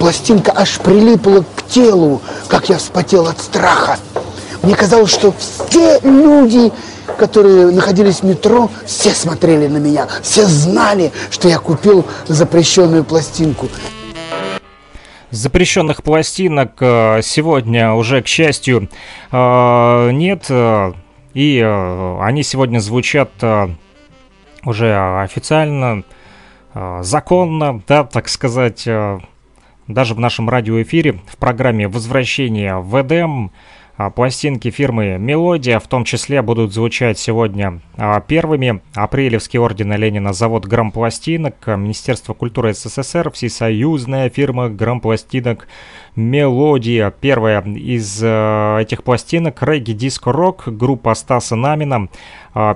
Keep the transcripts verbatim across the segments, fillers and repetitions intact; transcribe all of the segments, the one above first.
Пластинка аж прилипла к телу, как я вспотел от страха. Мне казалось, что все люди, которые находились в метро, все смотрели на меня, все знали, что я купил запрещенную пластинку. Запрещенных пластинок сегодня уже, к счастью, нет, и они сегодня звучат уже официально, законно, да, так сказать. Даже в нашем радиоэфире в программе «Возвращение в Эдем» пластинки фирмы «Мелодия» в том числе будут звучать сегодня первыми. Апрелевский орден Ленина, завод грампластинок, Министерство культуры СССР, всесоюзная фирма грампластинок «Мелодия». Первая из этих пластинок — регги-диско-рок, группа Стаса Намина.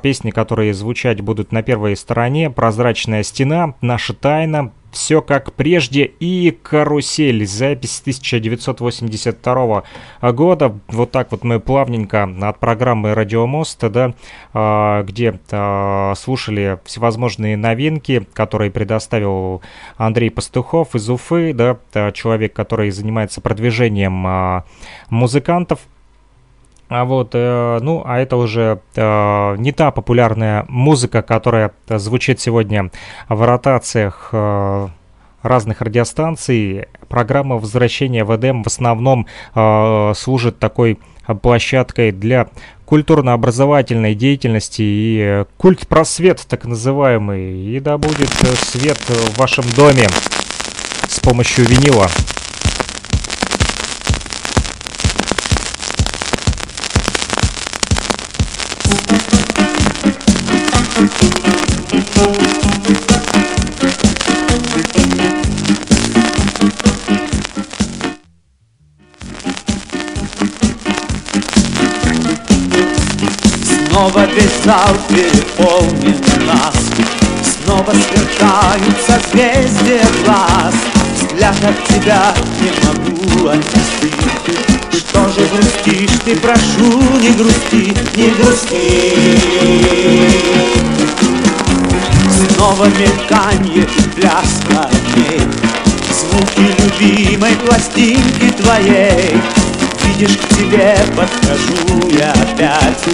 Песни, которые звучать будут на первой стороне: «Прозрачная стена», «Наша тайна», «Все как прежде» и «Карусель». Запись тысяча девятьсот восемьдесят второго года. Вот так вот мы плавненько от программы «Радиомост», да, где слушали всевозможные новинки, которые предоставил Андрей Пастухов из Уфы, да, человек, который занимается продвижением музыкантов. А вот, ну, а это уже не та популярная музыка, которая звучит сегодня в ротациях разных радиостанций. Программа «Возвращение в Эдем» в основном служит такой площадкой для культурно-образовательной деятельности и культпросвет, так называемый. И да будет свет в вашем доме с помощью винила. Снова весь зал переполнен нас, снова сверкают созвездия глаз. Взгляд от тебя не могу отвести. Что же грустишь ты, прошу, не грусти, не грусти. Снова мельканье и пляс огней, звуки любимой пластинки твоей. Видишь, к тебе подхожу я опять,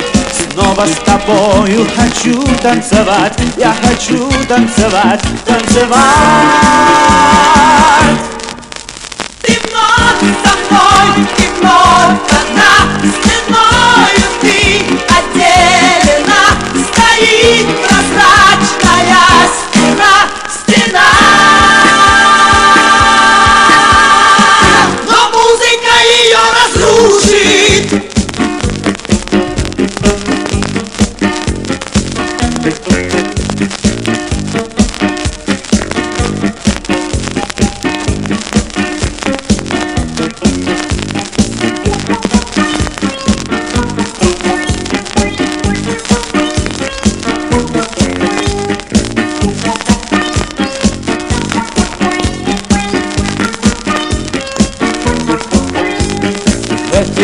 снова с тобою хочу танцевать. Я хочу танцевать, танцевать. Ты вновь со мной, ты вновь одна, стеною ты отделена. Стоит прозрачная стена, стена.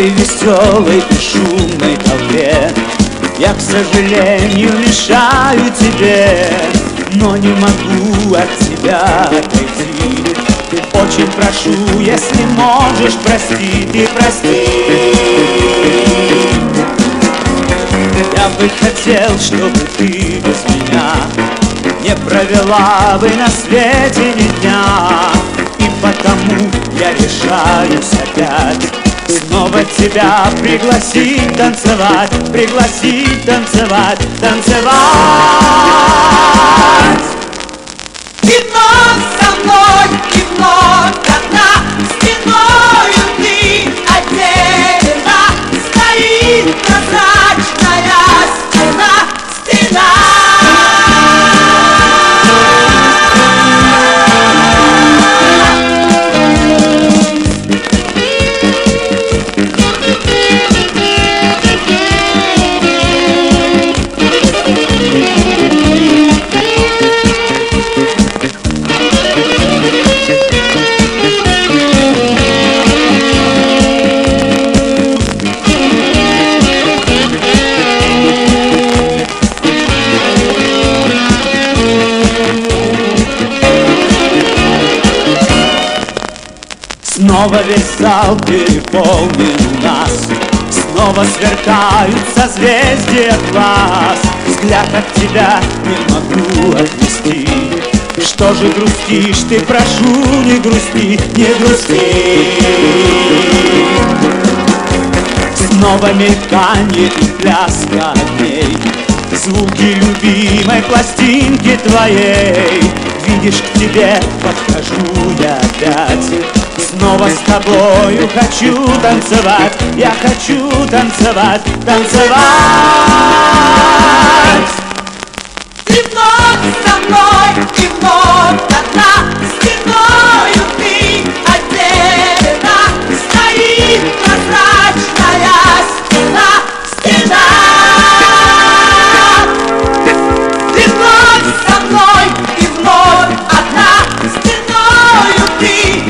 этой веселой и шумной толпе я, к сожалению, мешаю тебе, но не могу от тебя отойти. Очень прошу, если можешь, прости, ты прости. Я бы хотел, чтобы ты без меня не провела бы на свете ни дня. И потому я решаюсь опять снова тебя пригласить танцевать, пригласить танцевать, танцевать. И вновь со мной, и вновь одна, стеною ты отделена, стоит прозрачная стена, стена. Снова весь зал переполнен у нас, снова сверкают созвездия глаз. Взгляд от тебя не могу отвести. Что же грустишь ты, прошу, не грусти, не грусти. Снова мельканье и пляска огней, звуки любимой пластинки твоей. Видишь, к тебе подхожу я опять, снова с тобою хочу танцевать, я хочу танцевать, танцевать. Ты вновь со мной, ты вновь одна, стеною ты отделена, стоит прозрачная стена, стена. Ты вновь со мной, ты вновь одна, стеною ты отделена.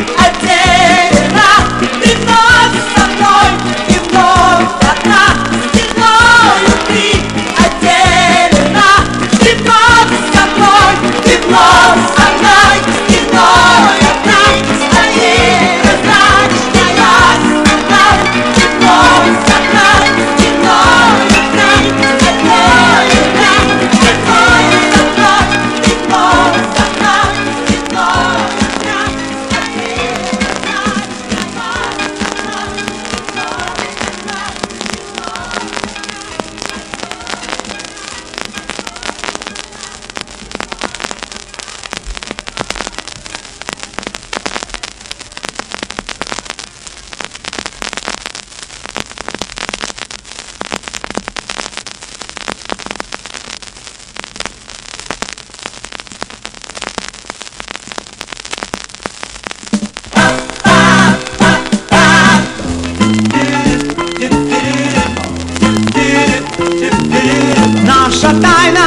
Нашу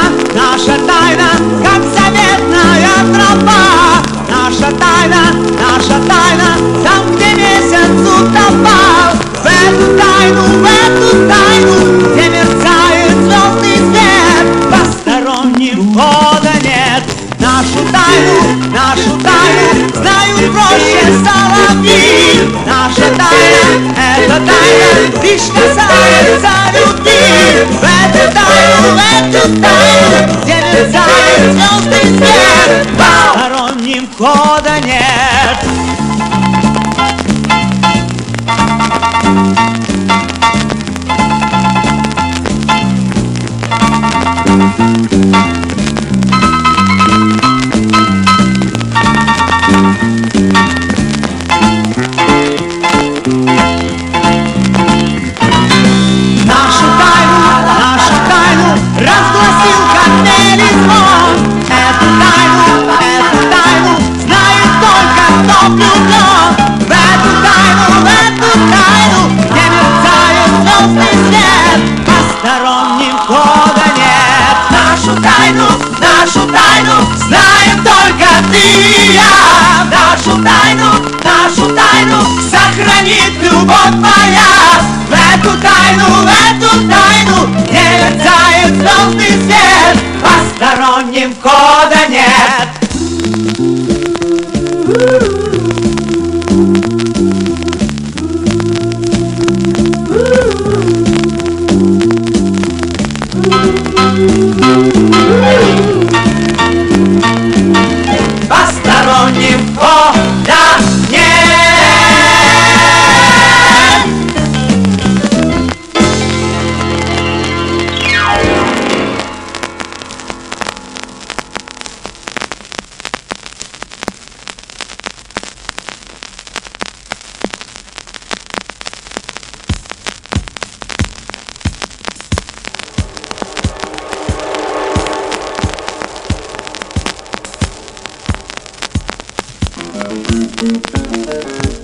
тайну, нашу тайну сохранит любовь моя. Все, все как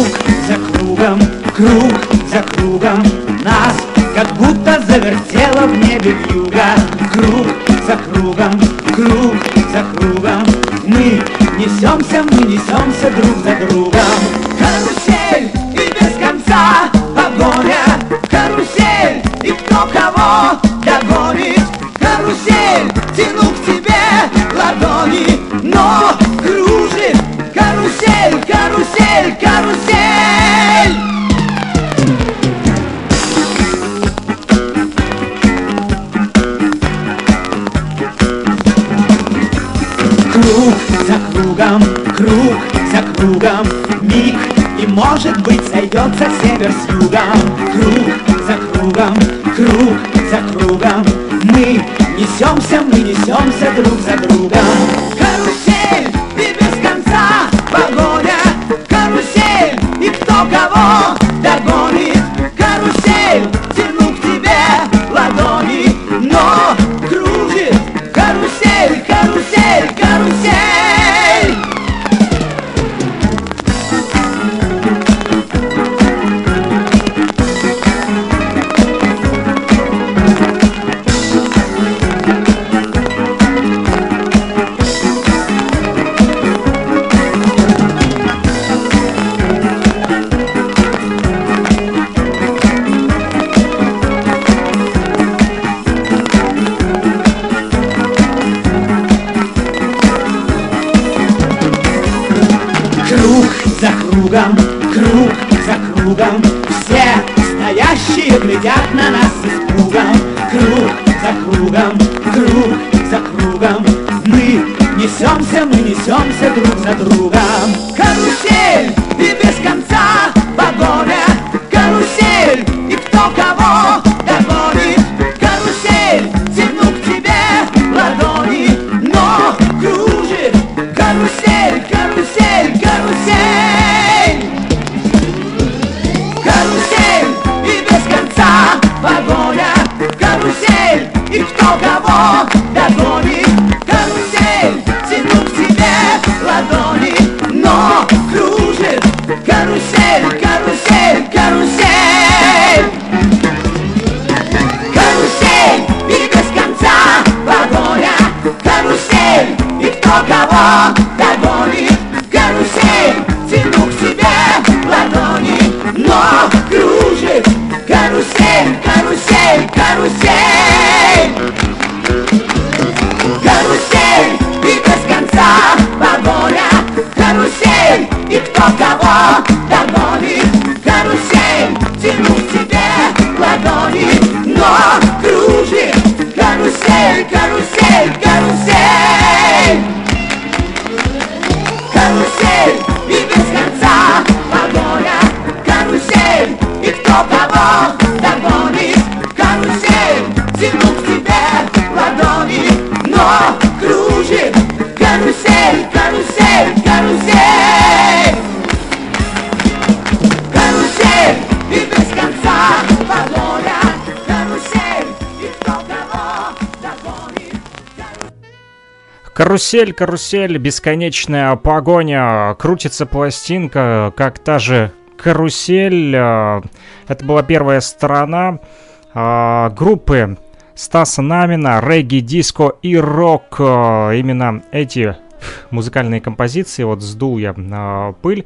Круг за кругом, круг за кругом нас как будто завертело в небе вьюга. Круг за кругом, круг за кругом мы несемся, мы несемся друг за другом. Карусель и без конца погоня, карусель и кто кого догонит. Карусель, тяну к тебе ладони, но кружит. Карусель, карусель, карусель. Круг за кругом, круг за кругом миг, и может быть сойдется север с югом. Круг за кругом, круг за кругом мы несемся, мы несемся друг за другом. Карусель и без конца погоня, карусель и кто кого догонит. Карусель, тяну к тебе ладони, но кружит. Карусель, карусель, карусель. Круг за кругом все стоящие глядят на нас с испугом. Круг за кругом, круг за кругом мы несемся, мы несемся друг за другом. Карусель и без конца погоня, карусель и кто кого догонит. Карусель, тяну к тебе ладони, но кружит. Карусель, карусель, карусель. Погоня, карусель, и кто кого догонит. Карусель, тяну к тебе ладони, но кружит. Карусель, карусель, карусель. Карусель, и без конца погоня, карусель, и кто кого догонит. Карусель, тяну к тебе ладони, но кружит. Карусель, карусель, карусель. Карусель, и без конца погоня, карусель, и кто кого догонит. Карусель, тяну к тебе ладони, но кружит. Карусель, карусель, карусель. Карусель, и без конца погоня, карусель, и кто кого догонит. Карусель, тяну к тебе ладони, но кружит. Карусель, карусель, карусель. Карусель, и без конца погоня, карусель, и кто кого догонит. Карусель, карусель, бесконечная погоня. Крутится пластинка, как та же «Карусель». Это была первая сторона группы Стаса Намина, регги, диско и рок. Именно эти музыкальные композиции, вот сдул я пыль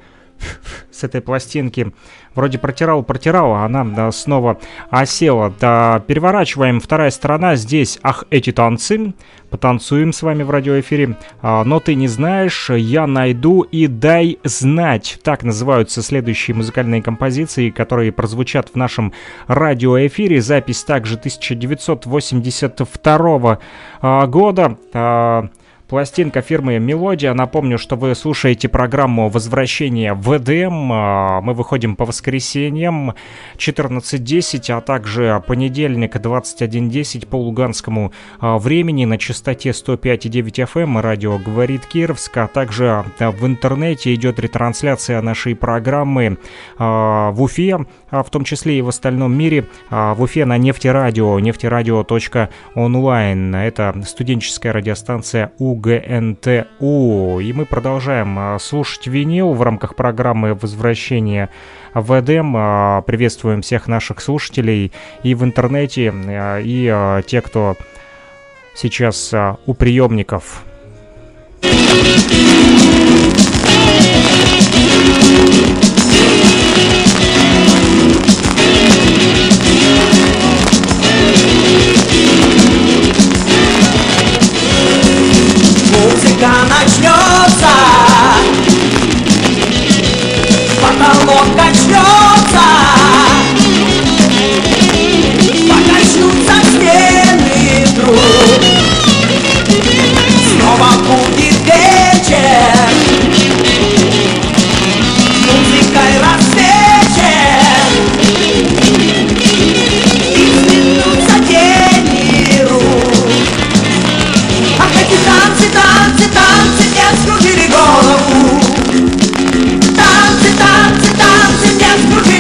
с этой пластинки, вроде протирал-протирал, а она снова осела. Да, переворачиваем, вторая сторона здесь. Ах, эти танцы, потанцуем с вами в радиоэфире. Но ты не знаешь, я найду и дай знать. Так называются следующие музыкальные композиции, которые прозвучат в нашем радиоэфире. Запись также тысяча девятьсот восемьдесят второго года. Пластинка фирмы «Мелодия». Напомню, что вы слушаете программу «Возвращение в Эдем». Мы выходим по воскресеньям четырнадцать десять, а также понедельник двадцать один десять по луганскому времени на частоте сто пять и девять эф эм. Радио «Говорит Кировск». А также в интернете идет ретрансляция нашей программы в Уфе, в том числе и в остальном мире. В Уфе на нефтерадио, нефтерадио точка онлайн. Это студенческая радиостанция «У». УГНТУ. И мы продолжаем слушать винил в рамках программы «Возвращение в Эдем». Приветствуем всех наших слушателей и в интернете, и те, кто сейчас у приемников. Музыка начнется, потолок качнется, покачнутся стены вдруг. Снова будет вечер, музыкой рассвечен, и сменутся тени рук. Опять и танцы, танцы, танцы мне скружили голову. Танцы, танцы, танцы мне скружили.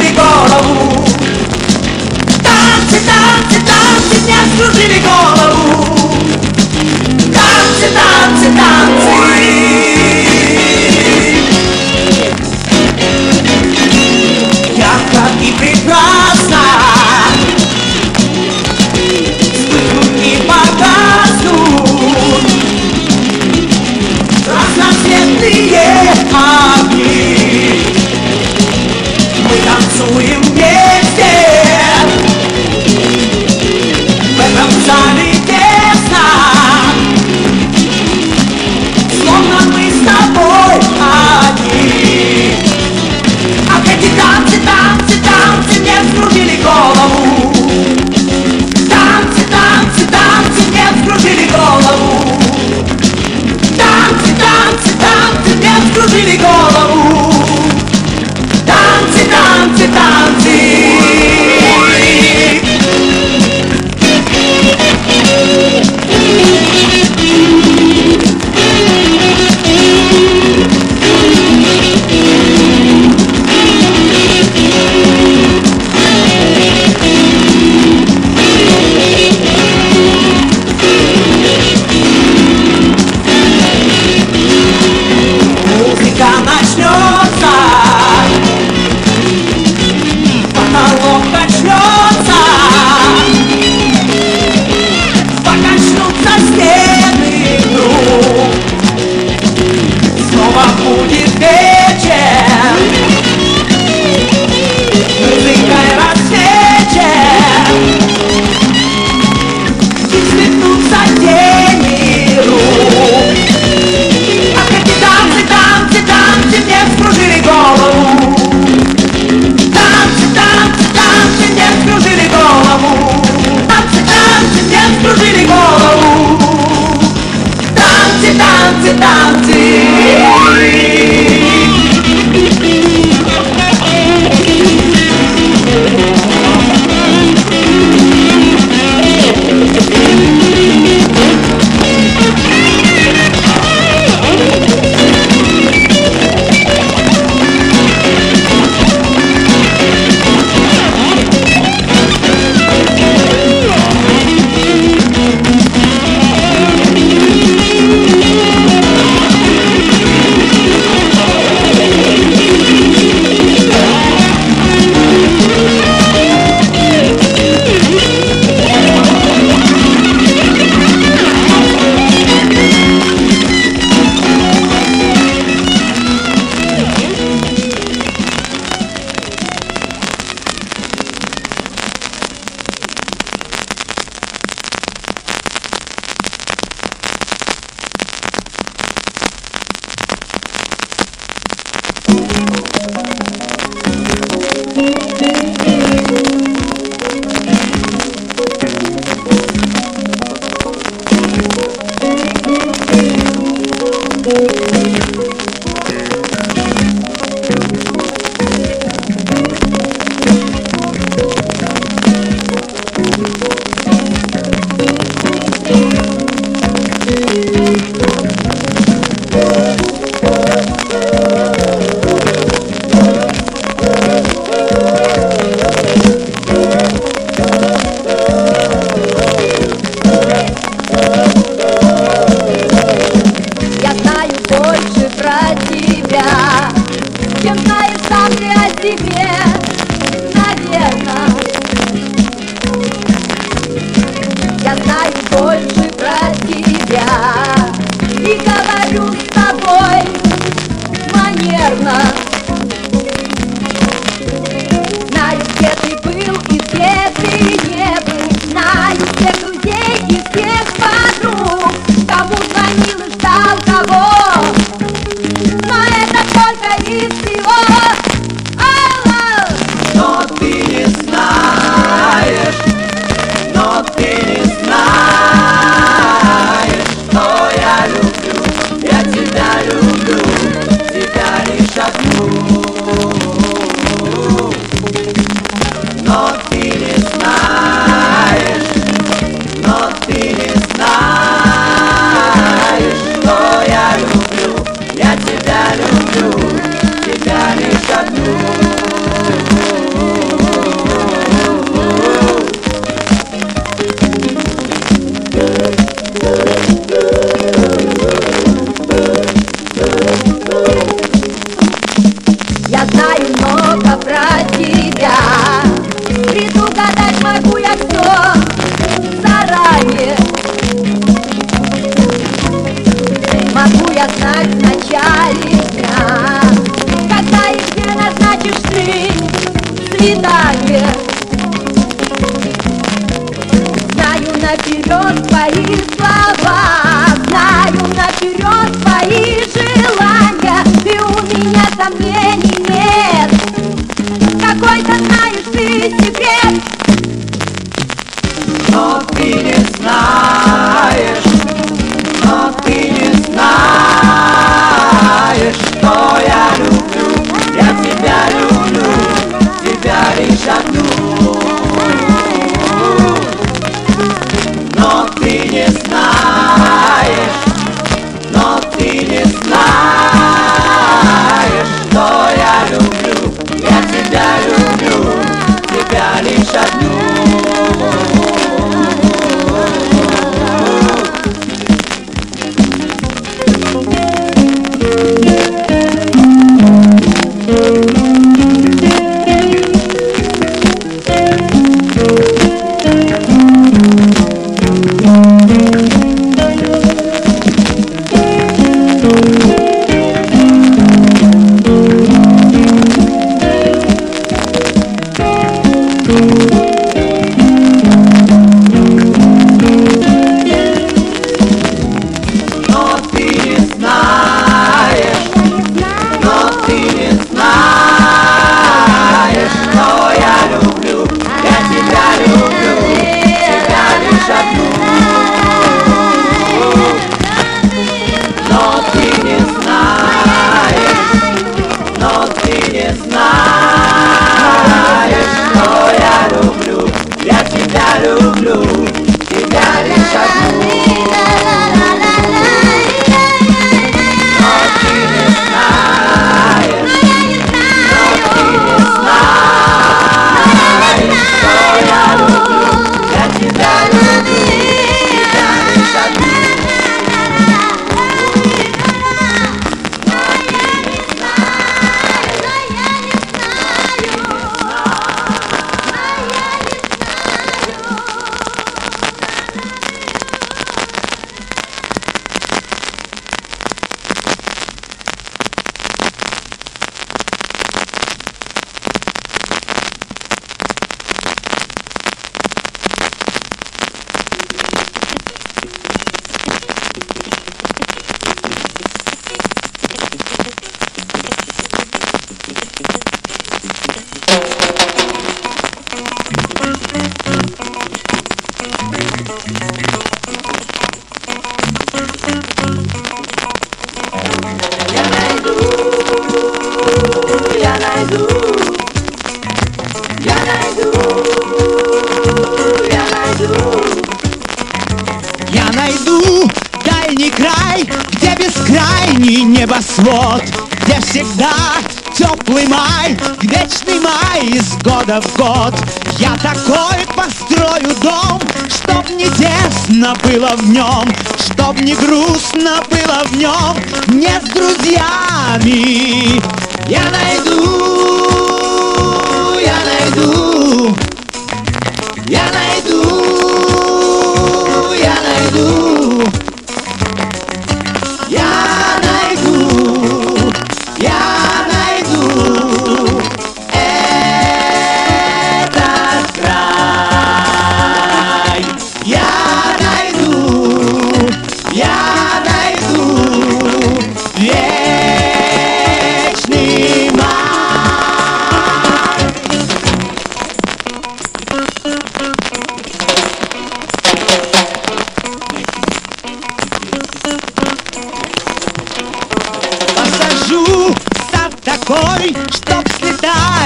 Я найду,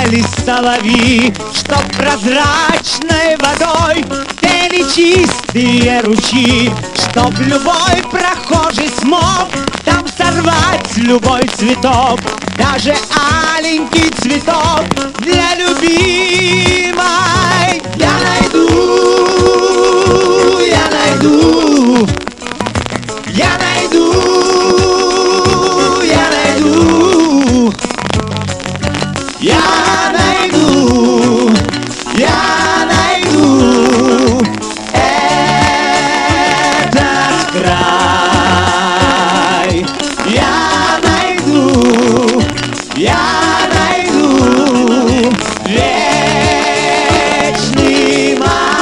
пели соловьи, что прозрачной водой пели чистые ручьи, чтоб любой прохожий смог там сорвать любой цветок, даже аленький цветок для любимой. Я найду, я найду, я найду, я найду, я найду, я найду этот край. Я найду, я найду вечный май.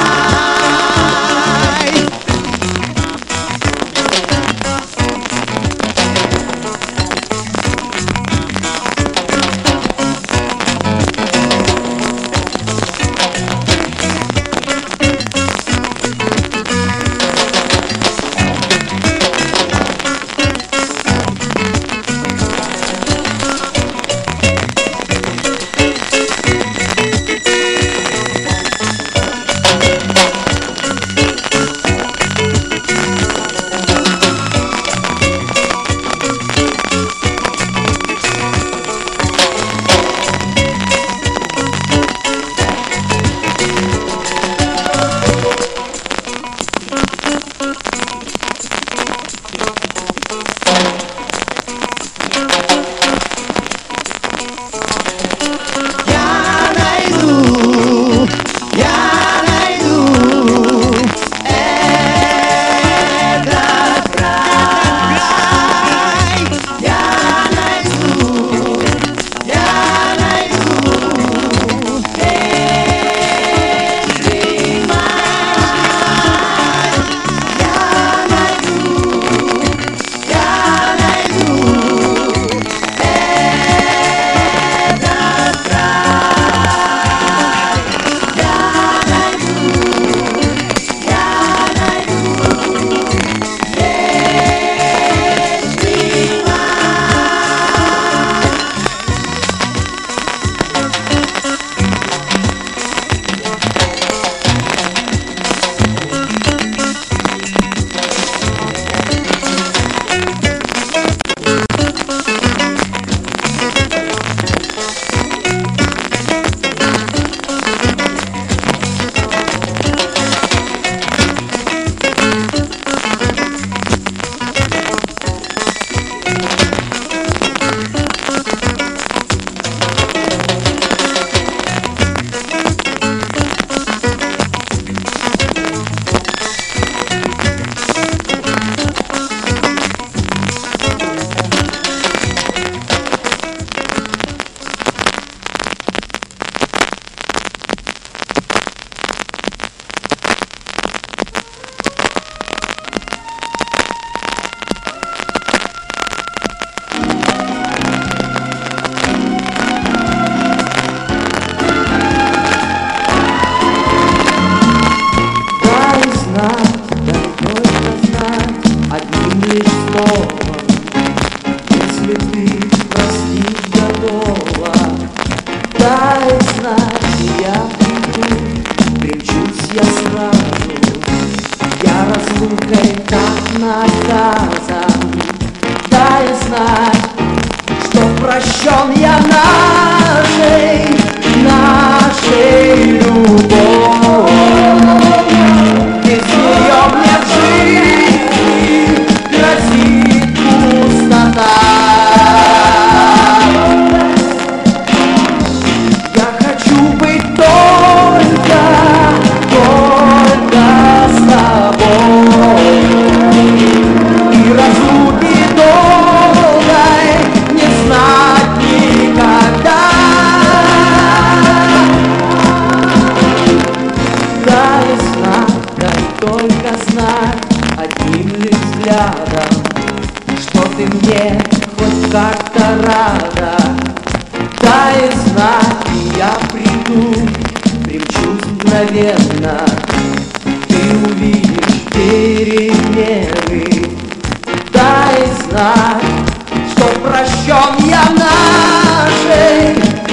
Что прощен я нашей,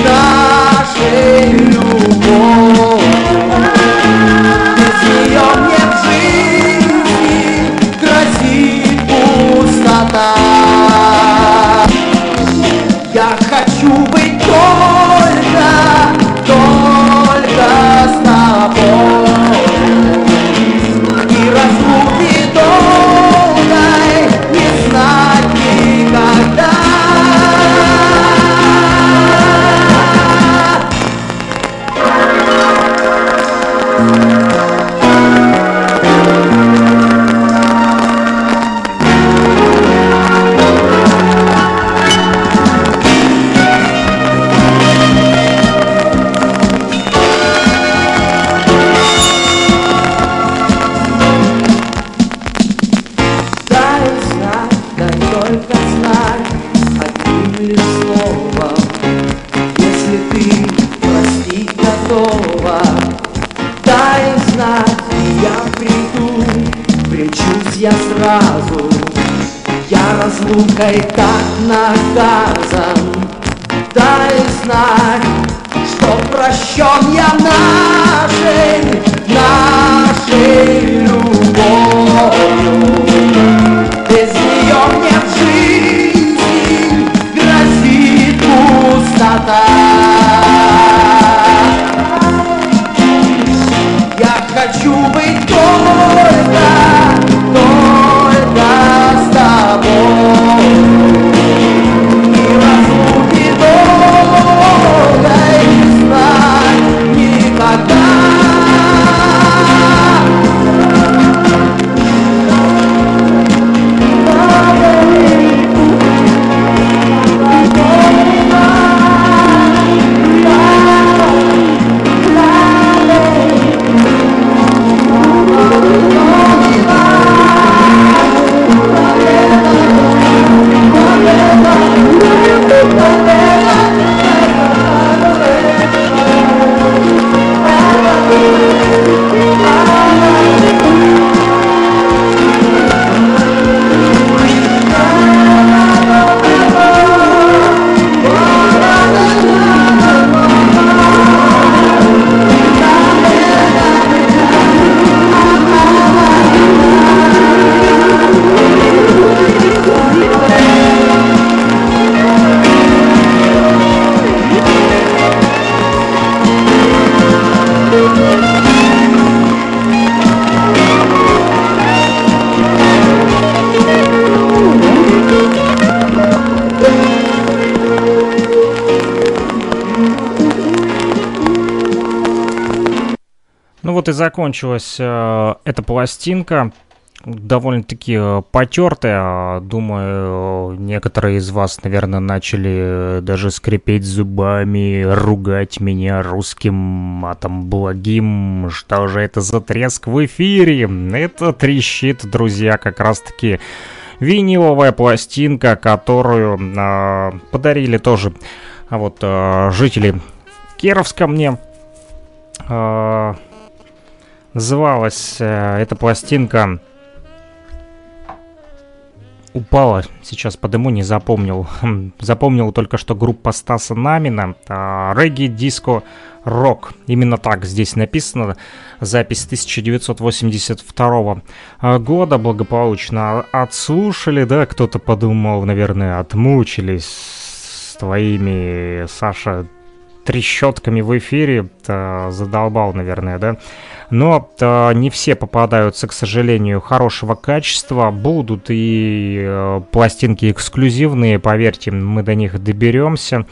нашей. готова. Дай знать, и я приду, примчусь я сразу. Я разлукой так наказан. Дай знать, что прощен я нашей, нашей любовью. Без нее мне в жизни грозит пустота. Я хочу быть только, только с тобой. И закончилась э, эта пластинка, довольно-таки потертая. Думаю, некоторые из вас, наверное, начали даже скрипеть зубами, ругать меня русским матом благим. Что же это за треск в эфире? Это трещит, друзья, как раз-таки виниловая пластинка, которую э, подарили тоже а вот э, жители Кировска мне. Э, Называлась э, эта пластинка «Упала». Сейчас подыму, не запомнил. Запомнил только, что группа Стаса Намина. Э, регги, диско, рок. Именно так здесь написано. Запись тысяча девятьсот восемьдесят второго года. Благополучно отслушали, да? Кто-то подумал, наверное, отмучились с твоими, Саша, трещотками в эфире. Э, задолбал, наверное, да? Но э, не все попадаются, к сожалению, хорошего качества. Будут и э, пластинки эксклюзивные, поверьте, мы до них доберемся.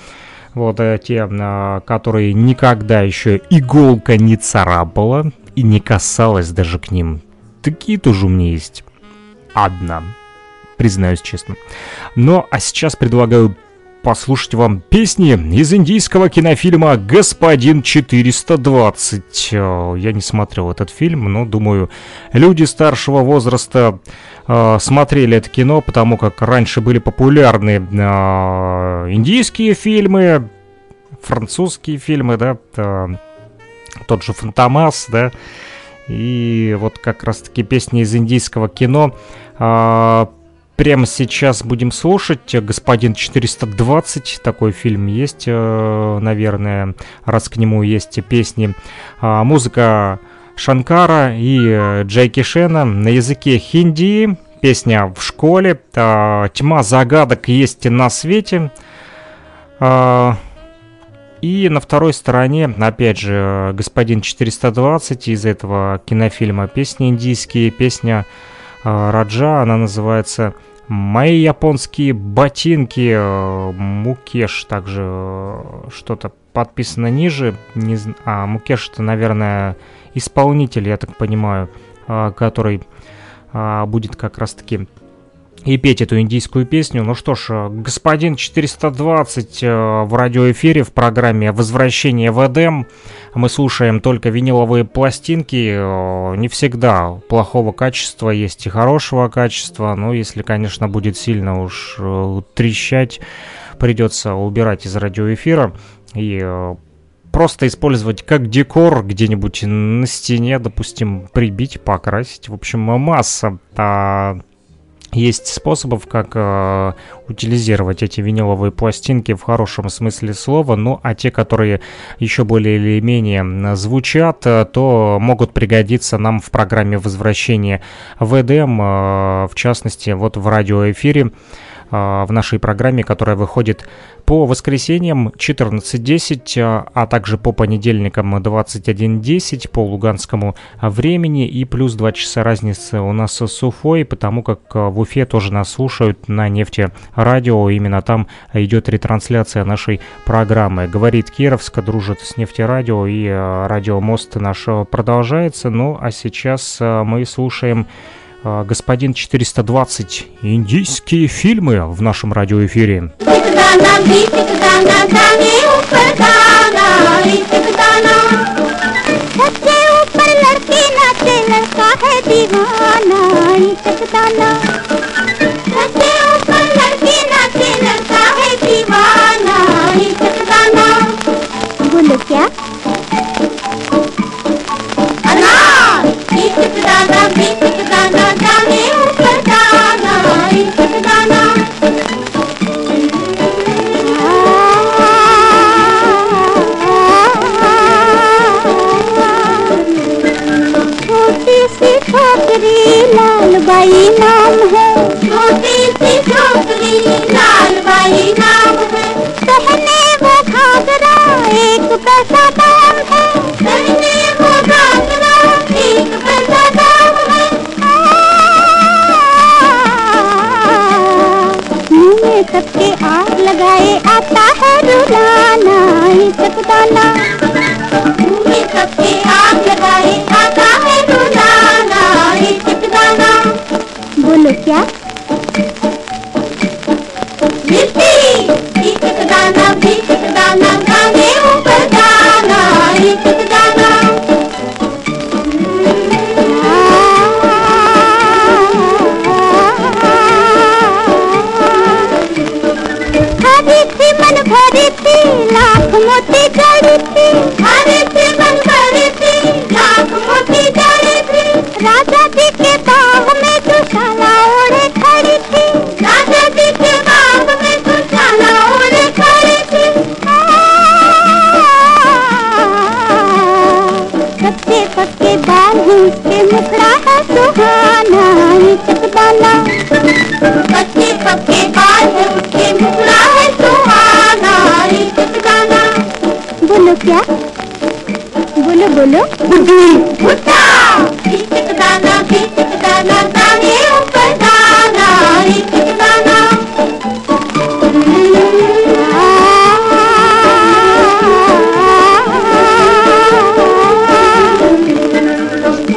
Вот э, те, э, которые никогда еще иголка не царапала и не касалась даже к ним. Такие тоже у меня есть. Одна, признаюсь честно. Ну, а сейчас предлагаю послушать вам песни из индийского кинофильма «Господин четыреста двадцать». Я не смотрел этот фильм, но думаю, люди старшего возраста э, смотрели это кино, потому как раньше были популярны э, индийские фильмы, французские фильмы, да, э, тот же «Фантомас», да, и вот как раз-таки песни из индийского кино. э, Прямо сейчас будем слушать «Господин четыреста двадцать». Такой фильм есть, наверное, раз к нему есть песни. Музыка Шанкара и Джайки Шена на языке хинди. Песня в школе. Тьма загадок есть на свете. И на второй стороне, опять же, «Господин четыреста двадцать» из этого кинофильма. Песни индийские, песня Раджа, она называется «Мои японские ботинки». Мукеш также что-то подписано ниже. Не... А, Мукеш это, наверное, исполнитель, я так понимаю, который будет как раз-таки и петь эту индийскую песню. Ну что ж, «Господин четыреста двадцать» в радиоэфире в программе «Возвращение в Эдем». Мы слушаем только виниловые пластинки. Не всегда плохого качества, есть и хорошего качества. Но если, конечно, будет сильно уж трещать, придется убирать из радиоэфира и просто использовать как декор где-нибудь на стене, допустим, прибить, покрасить. В общем, масса есть способов, как э, утилизировать эти виниловые пластинки в хорошем смысле слова. Ну, а те, которые еще более или менее звучат, то могут пригодиться нам в программе «Возвращение в Эдем», э, в частности, вот в радиоэфире, в нашей программе, которая выходит по воскресеньям четырнадцать десять, а также по понедельникам двадцать один десять по луганскому времени, и плюс два часа разницы у нас с Уфой, потому как в Уфе тоже нас слушают на нефтерадио, именно там идет ретрансляция нашей программы. Говорит Кировск, дружит с нефтерадио, и радиомост наш продолжается. Ну а сейчас мы слушаем «Господин четыреста двадцать. Индийские фильмы» в нашем радиоэфире. भाई नाम है छोटी सी छोकरी लाल भाई नाम है, पहने वो घाघरा एक पैसा दाम है, पहने वो घाघरा एक पैसा दाम है, मुँह में सबके आग लगाए आता है रुलाना चकदाना, मुँह में सबके आग लगाए आता है रुलाना चकदाना. बोलो क्या मिट्टी इतक दाना इतक दाना गाने ऊपर दाना इतक दाना. हरी थी मन भरी थी लाख मोती जड़ी थी, हरी थी मन भरी थी लाख मोती जड़ी थी, राजा जी के बाग में शाला ओढ़े खड़ी थी, राजा जी के बाग में तो शाला ओढ़े खड़ी थी. सबके सबके बाल उसके मुखड़ा है सुहाना चकदाना, सबके सबके बाल उसके मुखड़ा है सुहाना चकदाना. बोलो क्या बोलो बोलो बुद्धि भुट्टा चकदाना चकदाना गाने ऊपर दाना चकदाना.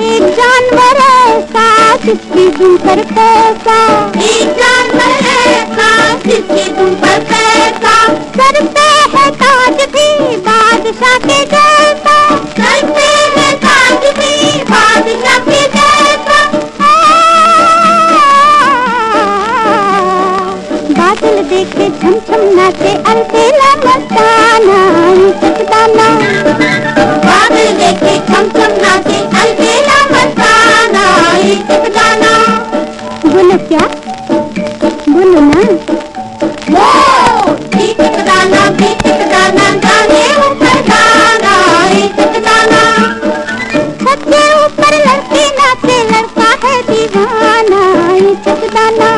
एक जानवर ऐसा जिसकी दुम पर पैसा, एक जानवर ऐसा जिसकी दुम पर पैसा, सर पे है ताज भी बादशाह के जैसा, सर पे है ताज भी बादशाह के जैसा. बादल देखे झमझम नाचे अलबेला मस्ताना चकदाना, बादल देखे झमझम नाचे अलबेला मस्ताना चकदाना. बोलो क्या बोलो ना वो चकदाना चकदाना गाने ऊपर दाना चकदाना. छत के ऊपर लड़की नाचे लड़का है दीवाना चकदाना,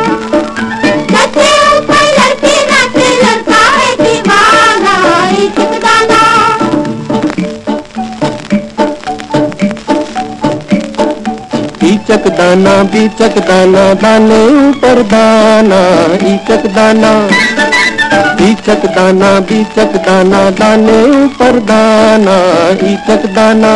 छत के ऊपर लड़की नाचे लड़का है दीवाना चकदाना. इचक दाना बीचक दाना दाने ऊपर दाना इचक दाना, बीचक दाना बीचक दाना दाने ऊपर दाना इचक दाना.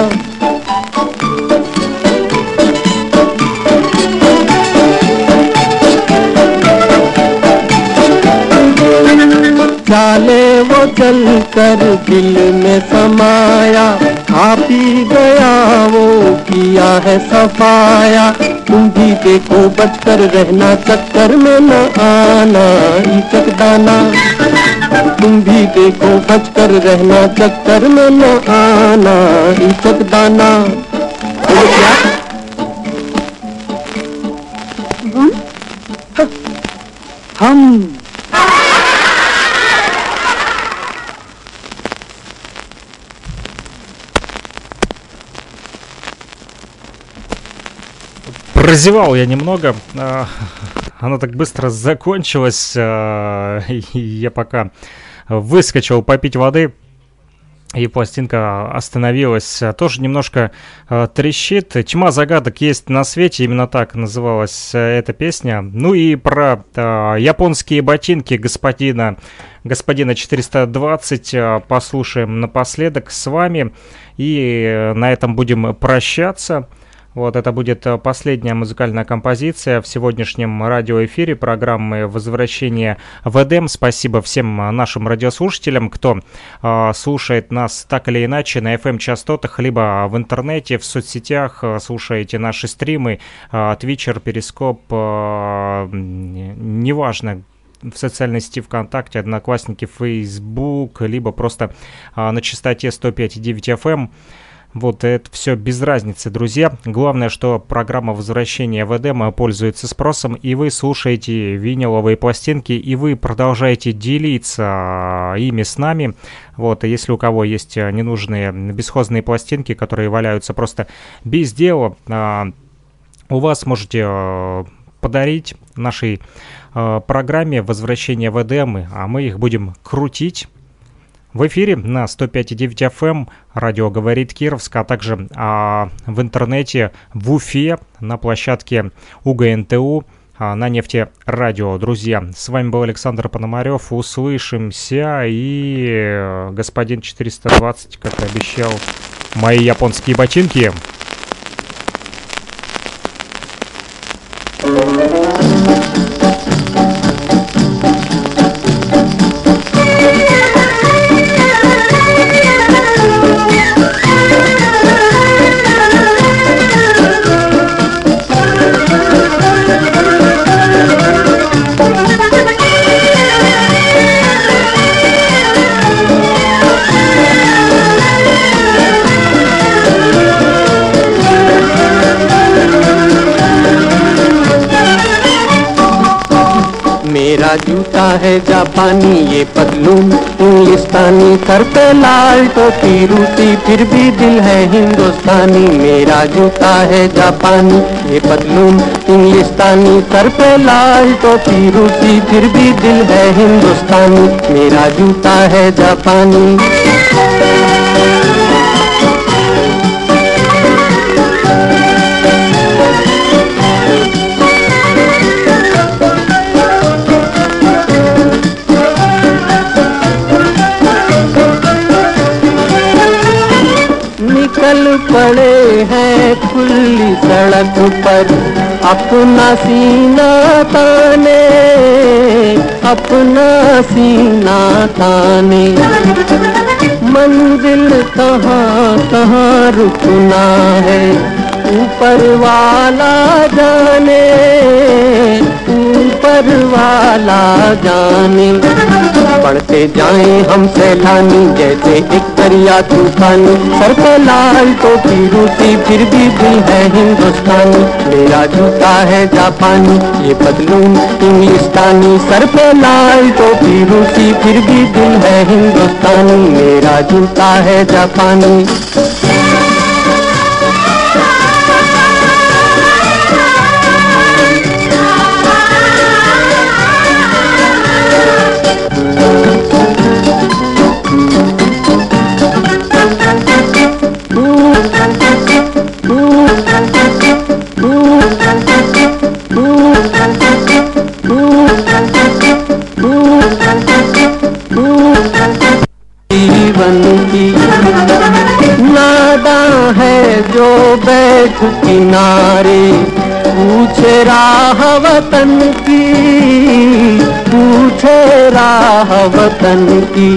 चाले वो चल कर दिल में समाया, आ पी गया वो किया है सफाया, पूंजी पे को बच कर रहना, चक्कर में न आना चकदाना, पूंजी पे को बच कर रहना, चक्कर में न आना चकदाना. Hum. Прозевал я немного. Оно так быстро закончилось. Я пока выскочил попить воды, и пластинка остановилась. Тоже немножко э, трещит. «Тьма загадок есть на свете», именно так называлась э, эта песня. Ну и про э, японские ботинки господина, господина четыреста двадцать э, послушаем напоследок с вами. И э, на этом будем прощаться. Вот это будет последняя музыкальная композиция в сегодняшнем радиоэфире программы «Возвращение в Эдем». Спасибо всем нашим радиослушателям, кто э, слушает нас так или иначе на эф эм-частотах, либо в интернете, в соцсетях, э, слушаете наши стримы, э, твичер, перископ, э, неважно, в социальной сети ВКонтакте, Одноклассники, Фейсбук, либо просто э, на частоте сто пять и девять эф эм. Вот это все без разницы, друзья. Главное, что программа «Возвращение в Эдем» пользуется спросом, и вы слушаете виниловые пластинки, и вы продолжаете делиться ими с нами. Вот, если у кого есть ненужные бесхозные пластинки, которые валяются просто без дела, у вас можете подарить нашей программе «Возвращение в Эдем», а мы их будем крутить в эфире на сто пять и девять эф эм, радио «Говорит Кировск», а также а, в интернете в Уфе на площадке УГНТУ а, на Нефтерадио. Друзья, с вами был Александр Пономарев. Услышимся. И господин четыреста двадцать, как и обещал, мои японские ботинки. जूता है जापानी ये पतलून इंग्लिस्तानी, सर पे लाल टोपी रूसी, फिर भी दिल है हिंदुस्तानी. मेरा जूता है जापानी ये पतलून इंग्लिस्तानी, सर पे लाल टोपी रूसी, फिर भी दिल है हिंदुस्तानी. मेरा जूता है जापानी. पड़े हैं खुली सड़क पर अपना सीना ताने, अपना सीना ताने, मंजिल कहाँ कहाँ रुकना है ऊपर वाला जाने, ऊपर वाला जाने. बढ़ते जाएं हम सैलानी जैसे एक दरिया तूफानी, सर पे लाल टोपी रूसी, फिर भी दिल है हिंदुस्तानी. मेरा जूता है जापानी ये पतलून इंग्लिस्तानी, सर पे लाल टोपी रूसी, फिर भी दिल है हिंदुस्तानी. मेरा जूता है जापानी. नादा है जो बैठ किनारे पूछे राह वतन की, पूछे राह वतन की,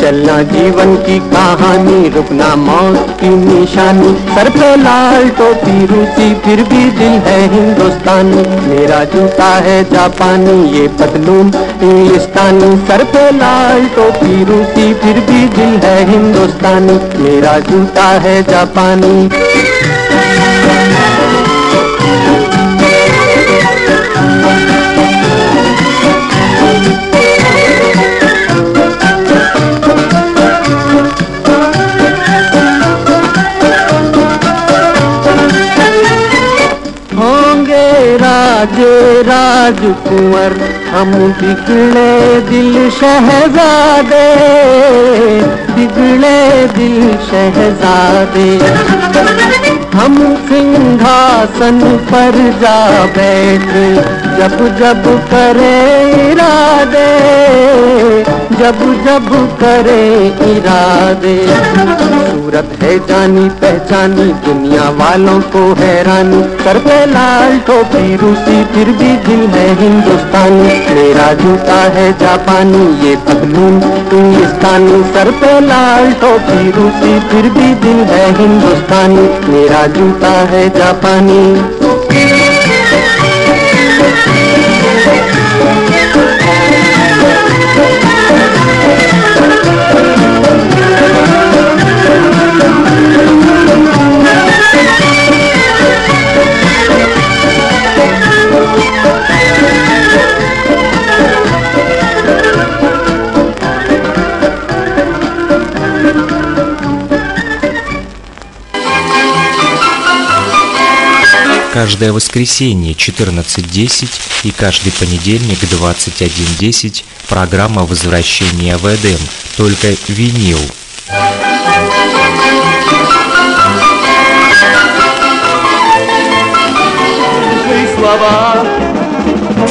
चलना जीवन की कहानी, रुकना मौत की निशानी, सर पे लाल टोपी रूसी फिर भी दिल है हिंदुस्तानी, मेरा जूता है जापानी ये पतलून इंग्लिस्तानी, सर पे लाल टोपी रूसी फिर भी दिल है हिंदुस्तानी, मेरा जूता है जापानी। राजे राज कुंवर हम बिगड़े दिल शहजादे, बिगड़े दिल शहजादे, हम सिंहासन पर जा बैठे जब जब करे इरादे, जब जब करे इरादे, सूरत है जानी पहचानी, दुनिया वालों को हैरानी, सर पे लाल टोपी रूसी फिर भी दिल है हिंदुस्तानी, मेरा जूता है जापानी ये पगलून हिंदुस्तानी, सर पे लाल टोपी रूसी फिर भी दिल है हिंदुस्तानी, मेरा जूता है जापानी। Каждое воскресенье четырнадцать десять и каждый понедельник двадцать один десять программа «Возвращение в Эдем», только винил.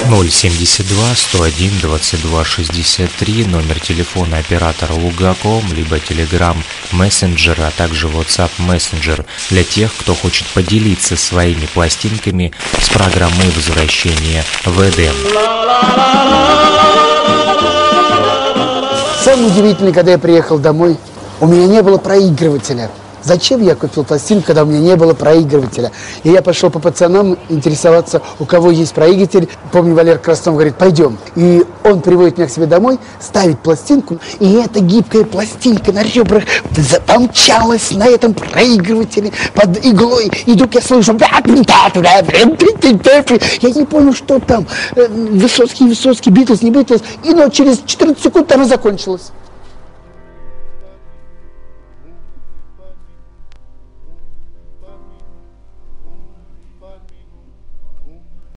ноль семьдесят два сто один двадцать два шестьдесят три, номер телефона оператора Лугаком, либо Telegram Messenger, а также WhatsApp Messenger для тех, кто хочет поделиться своими пластинками с программой «Возвращение в Эдем». Самое удивительное, когда я приехал домой, у меня не было проигрывателя. Зачем я купил пластинку, когда у меня не было проигрывателя? И я пошел по пацанам интересоваться, у кого есть проигрыватель. Помню, Валер Краснов говорит, пойдем. И он приводит меня к себе домой, ставит пластинку. И эта гибкая пластинка на ребрах запомчалась на этом проигрывателе под иглой. И вдруг я слышу... Я не понял, что там. Высоцкий, Высоцкий, Битлз, не Битлз. И но через четырнадцать секунд она закончилась.